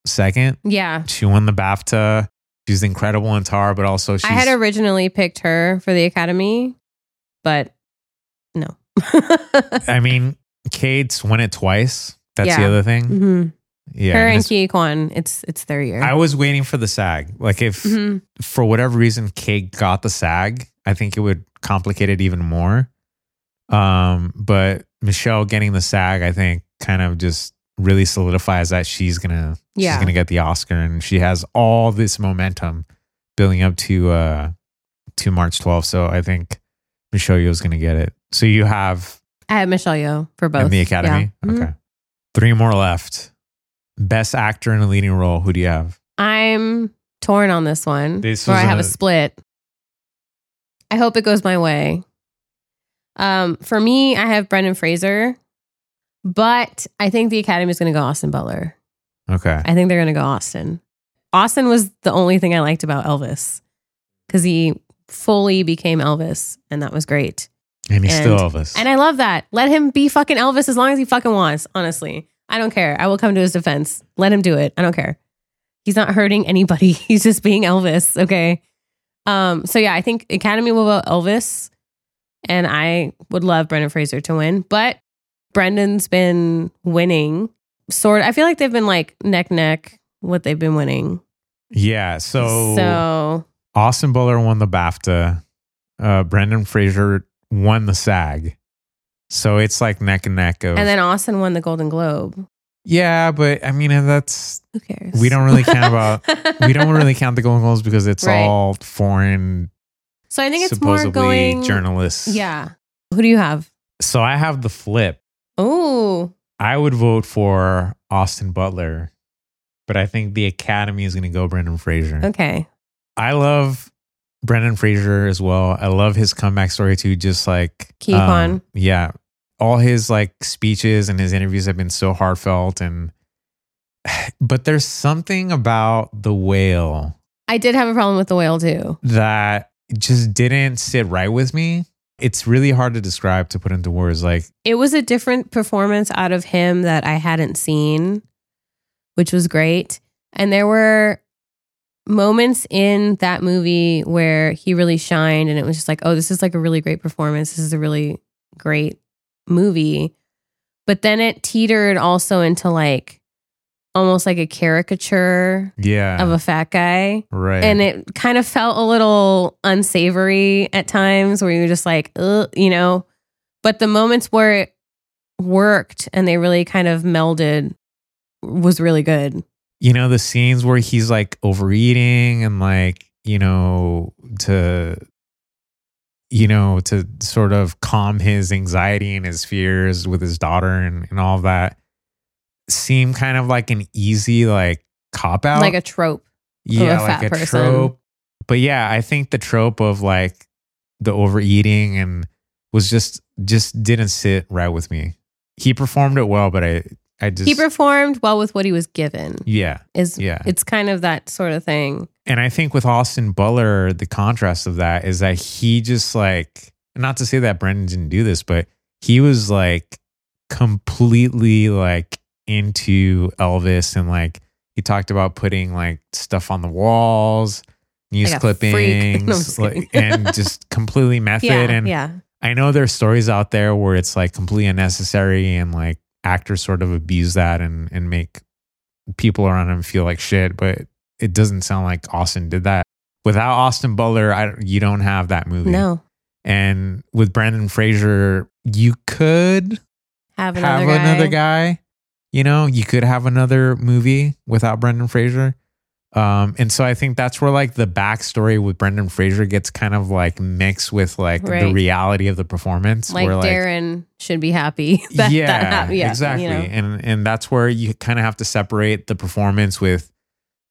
second. Yeah. She won the BAFTA. She's incredible in Tar, but also she's... I had originally picked her for the Academy, but no. I mean, Cate's won it twice. That's yeah. the other thing. Mm-hmm. Yeah, her and Ki Kwan, it's it's their year. I was waiting for the SAG. Like if mm-hmm. for whatever reason Kate got the SAG, I think it would complicate it even more. Um, but Michelle getting the SAG, I think, kind of just really solidifies that she's gonna yeah. she's gonna get the Oscar, and she has all this momentum building up to uh to March twelfth. So I think Michelle Yeoh's gonna get it. So you have I have Michelle Yeoh for both. And the Academy. Yeah. Okay. Mm-hmm. Three more left. Best actor in a leading role. Who do you have? I'm torn on this one. This where I have a, a split. I hope it goes my way. Um, for me, I have Brendan Fraser, but I think the Academy is going to go Austin Butler. Okay. I think they're going to go Austin. Austin was the only thing I liked about Elvis because he fully became Elvis, and that was great. And he's and, still Elvis. And I love that. Let him be fucking Elvis as long as he fucking wants, honestly. I don't care. I will come to his defense. Let him do it. I don't care. He's not hurting anybody. He's just being Elvis. Okay. Um, so yeah, I think Academy will vote Elvis, and I would love Brendan Fraser to win, but Brendan's been winning sort of. I feel like they've been like neck neck what they've been winning. Yeah. So, so Austin Butler won the BAFTA. Uh, Brendan Fraser won the SAG. So it's like neck and neck. Of, and then Austin won the Golden Globe. Yeah, but I mean, that's... Who cares? We don't really count about... we don't really count the Golden Globes because it's right. all foreign... So I think it's more going... journalists. Yeah. Who do you have? So I have the flip. Oh. I would vote for Austin Butler, but I think the Academy is going to go Brendan Fraser. Okay. I love... Brendan Fraser as well. I love his comeback story too. Just like keep um, on, yeah. All his like speeches and his interviews have been so heartfelt, and but there's something about The Whale. I did have a problem with The Whale too. That just didn't sit right with me. It's really hard to describe to put into words. Like it was a different performance out of him that I hadn't seen, which was great, and there were moments in that movie where he really shined, and it was just like, oh, this is like a really great performance. This is a really great movie. But then it teetered also into like almost like a caricature yeah. of a fat guy. Right. And it kind of felt a little unsavory at times where you were just like, ugh, you know, but the moments where it worked and they really kind of melded was really good. You know, the scenes where he's like overeating and like, you know, to, you know, to sort of calm his anxiety and his fears with his daughter and, and all of that seem kind of like an easy like cop out. Like a trope. Yeah, a like a person. trope. But yeah, I think the trope of like the overeating and was just, just didn't sit right with me. He performed it well, but I... I just, he performed well with what he was given. Yeah. Is, yeah. It's kind of that sort of thing. And I think with Austin Butler, the contrast of that is that he just like, not to say that Brendan didn't do this, but he was like completely like into Elvis, and like he talked about putting like stuff on the walls, news like clippings, no, like, and just completely method. Yeah, and yeah. I know there's stories out there where it's like completely unnecessary and like, actors sort of abuse that and, and make people around him feel like shit, but it doesn't sound like Austin did that. Without Austin Butler, I, you don't have that movie. No. And with Brendan Fraser, you could have another, have guy. another guy. You know, you could have another movie without Brendan Fraser. Um, and so I think that's where like the backstory with Brendan Fraser gets kind of like mixed with like right. the reality of the performance. Like, where, like Darren should be happy. That, yeah, that happened. yeah, exactly. You know? And and that's where you kind of have to separate the performance with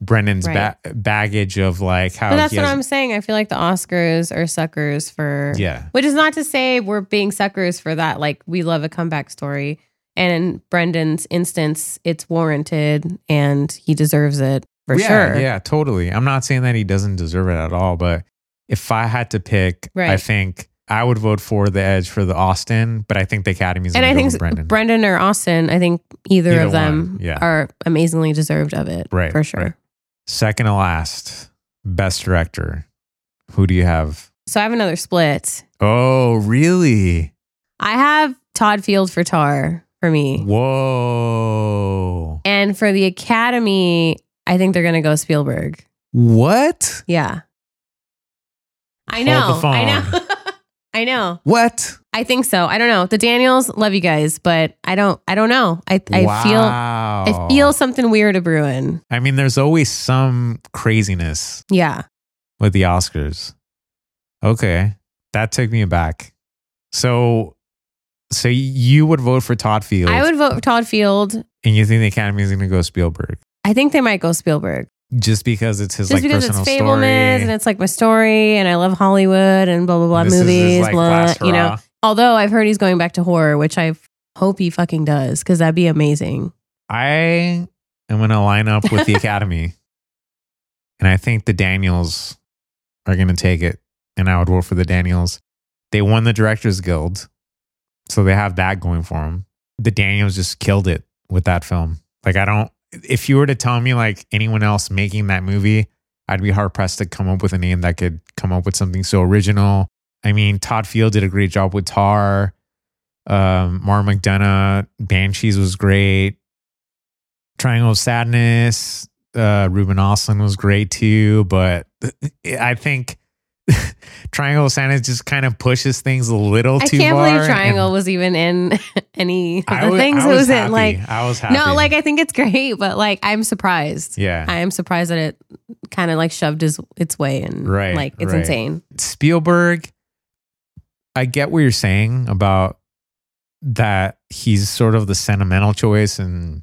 Brendan's right. ba- baggage of like how. But that's what has, I'm saying. I feel like the Oscars are suckers for. Yeah. Which is not to say we're being suckers for that. Like, we love a comeback story, and in Brendan's instance, it's warranted and he deserves it. For yeah, sure. Yeah, totally. I'm not saying that he doesn't deserve it at all, but if I had to pick, right. I think I would vote for The Edge for the Austin, but I think the Academy's going to go with Brendan. Brendan or Austin, I think either, either of them yeah. are amazingly deserved of it, right, for sure. Right. Second to last, Best Director. Who do you have? So I have another split. Oh, really? I have Todd Field for Tar for me. Whoa. And for the Academy, I think they're going to go Spielberg. What? Yeah. I know. I know. I know. What? I think so. I don't know. The Daniels, love you guys, but I don't I don't know. I I wow. feel I feel something weird a brewing. I mean, there's always some craziness. Yeah. With the Oscars. Okay. That took me aback. So so you would vote for Todd Field. I would vote for Todd Field. And you think the Academy is going to go Spielberg? I think they might go Spielberg. Just because it's his Just like personal it's story. And it's like my story and I love Hollywood and blah, blah, blah, this movies. Like blah, you know, although I've heard he's going back to horror, which I hope he fucking does, because that'd be amazing. I am going to line up with the Academy and I think the Daniels are going to take it, and I would vote for the Daniels. They won the Directors Guild, so they have that going for them. The Daniels just killed it with that film. Like, I don't. If you were to tell me like anyone else making that movie, I'd be hard pressed to come up with a name that could come up with something so original. I mean, Todd Field did a great job with Tar. Um, Mara McDonough, Banshees was great. Triangle of Sadness, uh, Ruben Östlund was great too. But I think Triangle of Sadness just kind of pushes things a little I too far. I can't believe Triangle was even in any of the I was, things. I was, it was happy. Like, I was happy. No, like, I think it's great, but like, I'm surprised. Yeah. I am surprised that it kind of like shoved his, its way in. Right. Like, it's right. insane. Spielberg, I get what you're saying about that he's sort of the sentimental choice and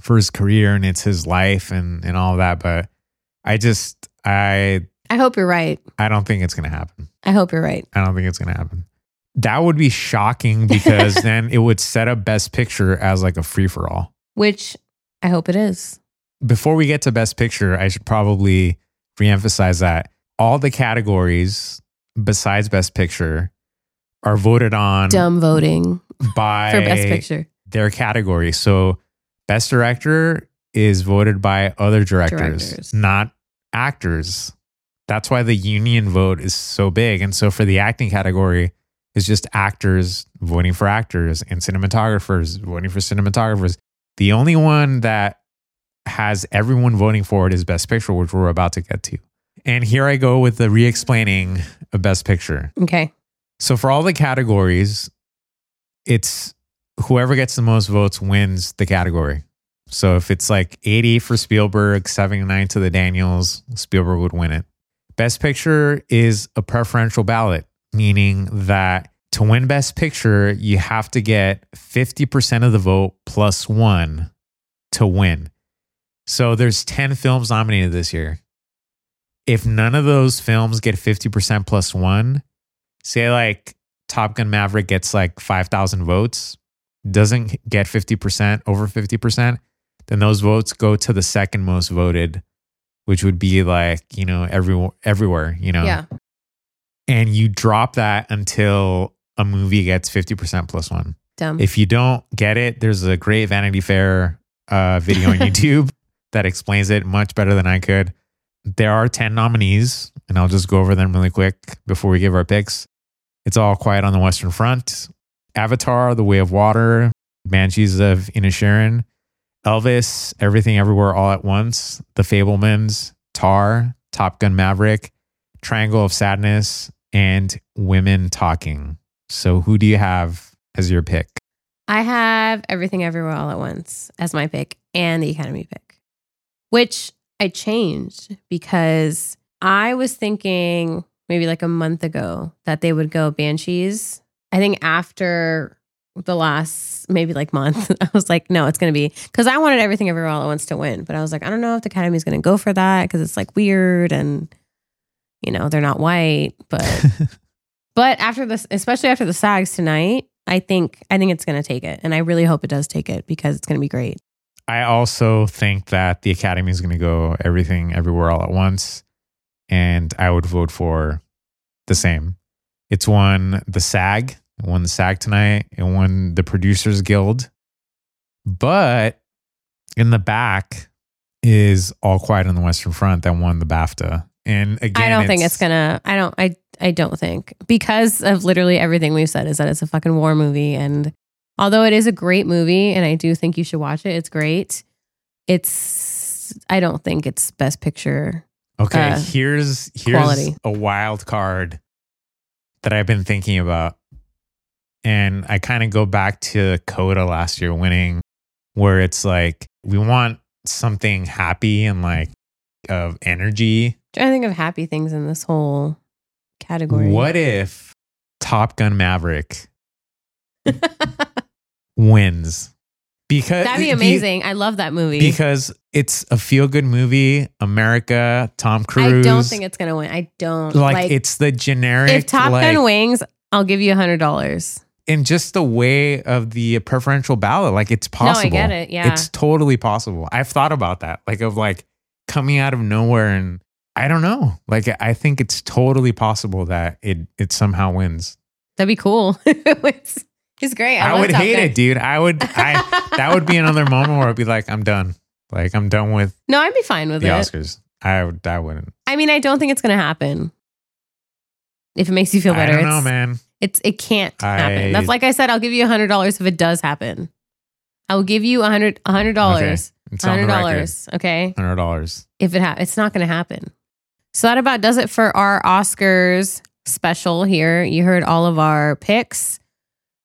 for his career and it's his life and, and all that. But I just, I... I hope you're right. I don't think it's going to happen. I hope you're right. I don't think it's going to happen. That would be shocking because then it would set up Best Picture as like a free-for-all. Which I hope it is. Before we get to Best Picture, I should probably reemphasize that all the categories besides Best Picture are voted on. Dumb voting. By for Best Picture. Their category. So Best Director is voted by other directors, directors. Not actors. That's why the union vote is so big. And so for the acting category, it's just actors voting for actors and cinematographers voting for cinematographers. The only one that has everyone voting for it is Best Picture, which we're about to get to. And here I go with the re-explaining of Best Picture. Okay. So for all the categories, it's whoever gets the most votes wins the category. So if it's like eighty for Spielberg, seventy-nine to the Daniels, Spielberg would win it. Best Picture is a preferential ballot, meaning that to win Best Picture, you have to get fifty percent of the vote plus one to win. So there's ten films nominated this year. If none of those films get fifty percent plus one, say like Top Gun Maverick gets like five thousand votes, doesn't get fifty percent, over fifty percent, then those votes go to the second most voted, which would be like, you know, every, everywhere, you know. Yeah. And you drop that until a movie gets fifty percent plus one. Dumb. If you don't get it, there's a great Vanity Fair uh, video on YouTube that explains it much better than I could. There are ten nominees, and I'll just go over them really quick before we give our picks. It's All Quiet on the Western Front, Avatar, The Way of Water, Banshees of Inisherin, Elvis, Everything Everywhere All at Once, The Fabelmans, Tar, Top Gun Maverick, Triangle of Sadness, and Women Talking. So who do you have as your pick? I have Everything Everywhere All at Once as my pick and the Academy pick, which I changed because I was thinking maybe like a month ago that they would go Banshees. I think after the last maybe like month, I was like, no, it's going to be, because I wanted Everything Everywhere All at Once to win. But I was like, I don't know if the Academy's going to go for that because it's like weird and, you know, they're not white. But but after this, especially after the SAGs tonight, I think I think it's going to take it. And I really hope it does take it because it's going to be great. I also think that the Academy is going to go Everything Everywhere All at Once. And I would vote for the same. It's won the SAG. It won the SAG tonight. It won the Producers Guild. But in the back is All Quiet on the Western Front that won the BAFTA. And again, I don't it's, think it's gonna. I don't. I. I don't think, because of literally everything we've said, is that it's a fucking war movie. And although it is a great movie, and I do think you should watch it, it's great. It's. I don't think it's Best Picture. Okay, uh, here's here's quality. A wild card that I've been thinking about. And I kind of go back to CODA last year winning, where it's like, we want something happy and like of energy. I'm trying to think of happy things in this whole category. What if Top Gun Maverick wins? Because that'd be amazing. Be, I love that movie. Because it's a feel-good movie. America, Tom Cruise. I don't think it's gonna win. I don't like, like it's the generic. If Top like, Gun wins, I'll give you a hundred dollars. And just the way of the preferential ballot, like it's possible. No, I get it. Yeah, it's totally possible. I've thought about that, like of like coming out of nowhere, and I don't know. Like I think it's totally possible that it it somehow wins. That'd be cool. It's- He's great. I, I would hate it, dude. I would. I that would be another moment where I'd be like, I'm done. Like I'm done with. No, I'd be fine with the it. Oscars. I would. I wouldn't. I mean, I don't think it's gonna happen. If it makes you feel better, I don't it's, know, man. It's it can't I, happen. That's like I said. I'll give you a hundred dollars if it does happen. I will give you a hundred a hundred dollars. Hundred dollars. Okay. Hundred dollars. Okay? If it ha- it's not gonna happen. So that about does it for our Oscars special here. You heard all of our picks.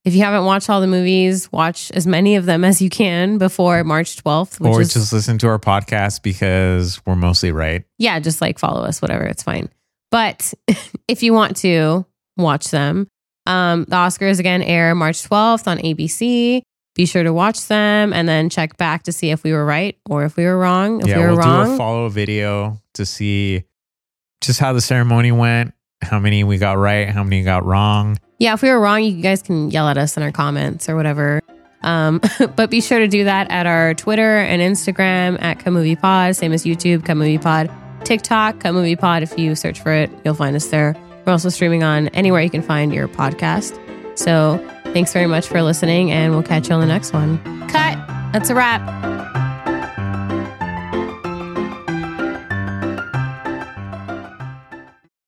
If you haven't watched all the movies, watch as many of them as you can before March twelfth. Which or is, just listen to our podcast because we're mostly right. Yeah, just like follow us, whatever. It's fine. But if you want to, watch them. Um, the Oscars, again, air March twelfth on A B C. Be sure to watch them and then check back to see if we were right or if we were wrong. If yeah, we were we'll wrong, do a follow video to see just how the ceremony went, how many we got right, how many got wrong. Yeah, if we were wrong, you guys can yell at us in our comments or whatever. Um, but be sure to do that at our Twitter and Instagram at Come Movie Pod, same as YouTube, Come Movie Pod, TikTok, Come Movie Pod. If you search for it, you'll find us there. We're also streaming on anywhere you can find your podcast. So thanks very much for listening, and we'll catch you on the next one. Cut. That's a wrap.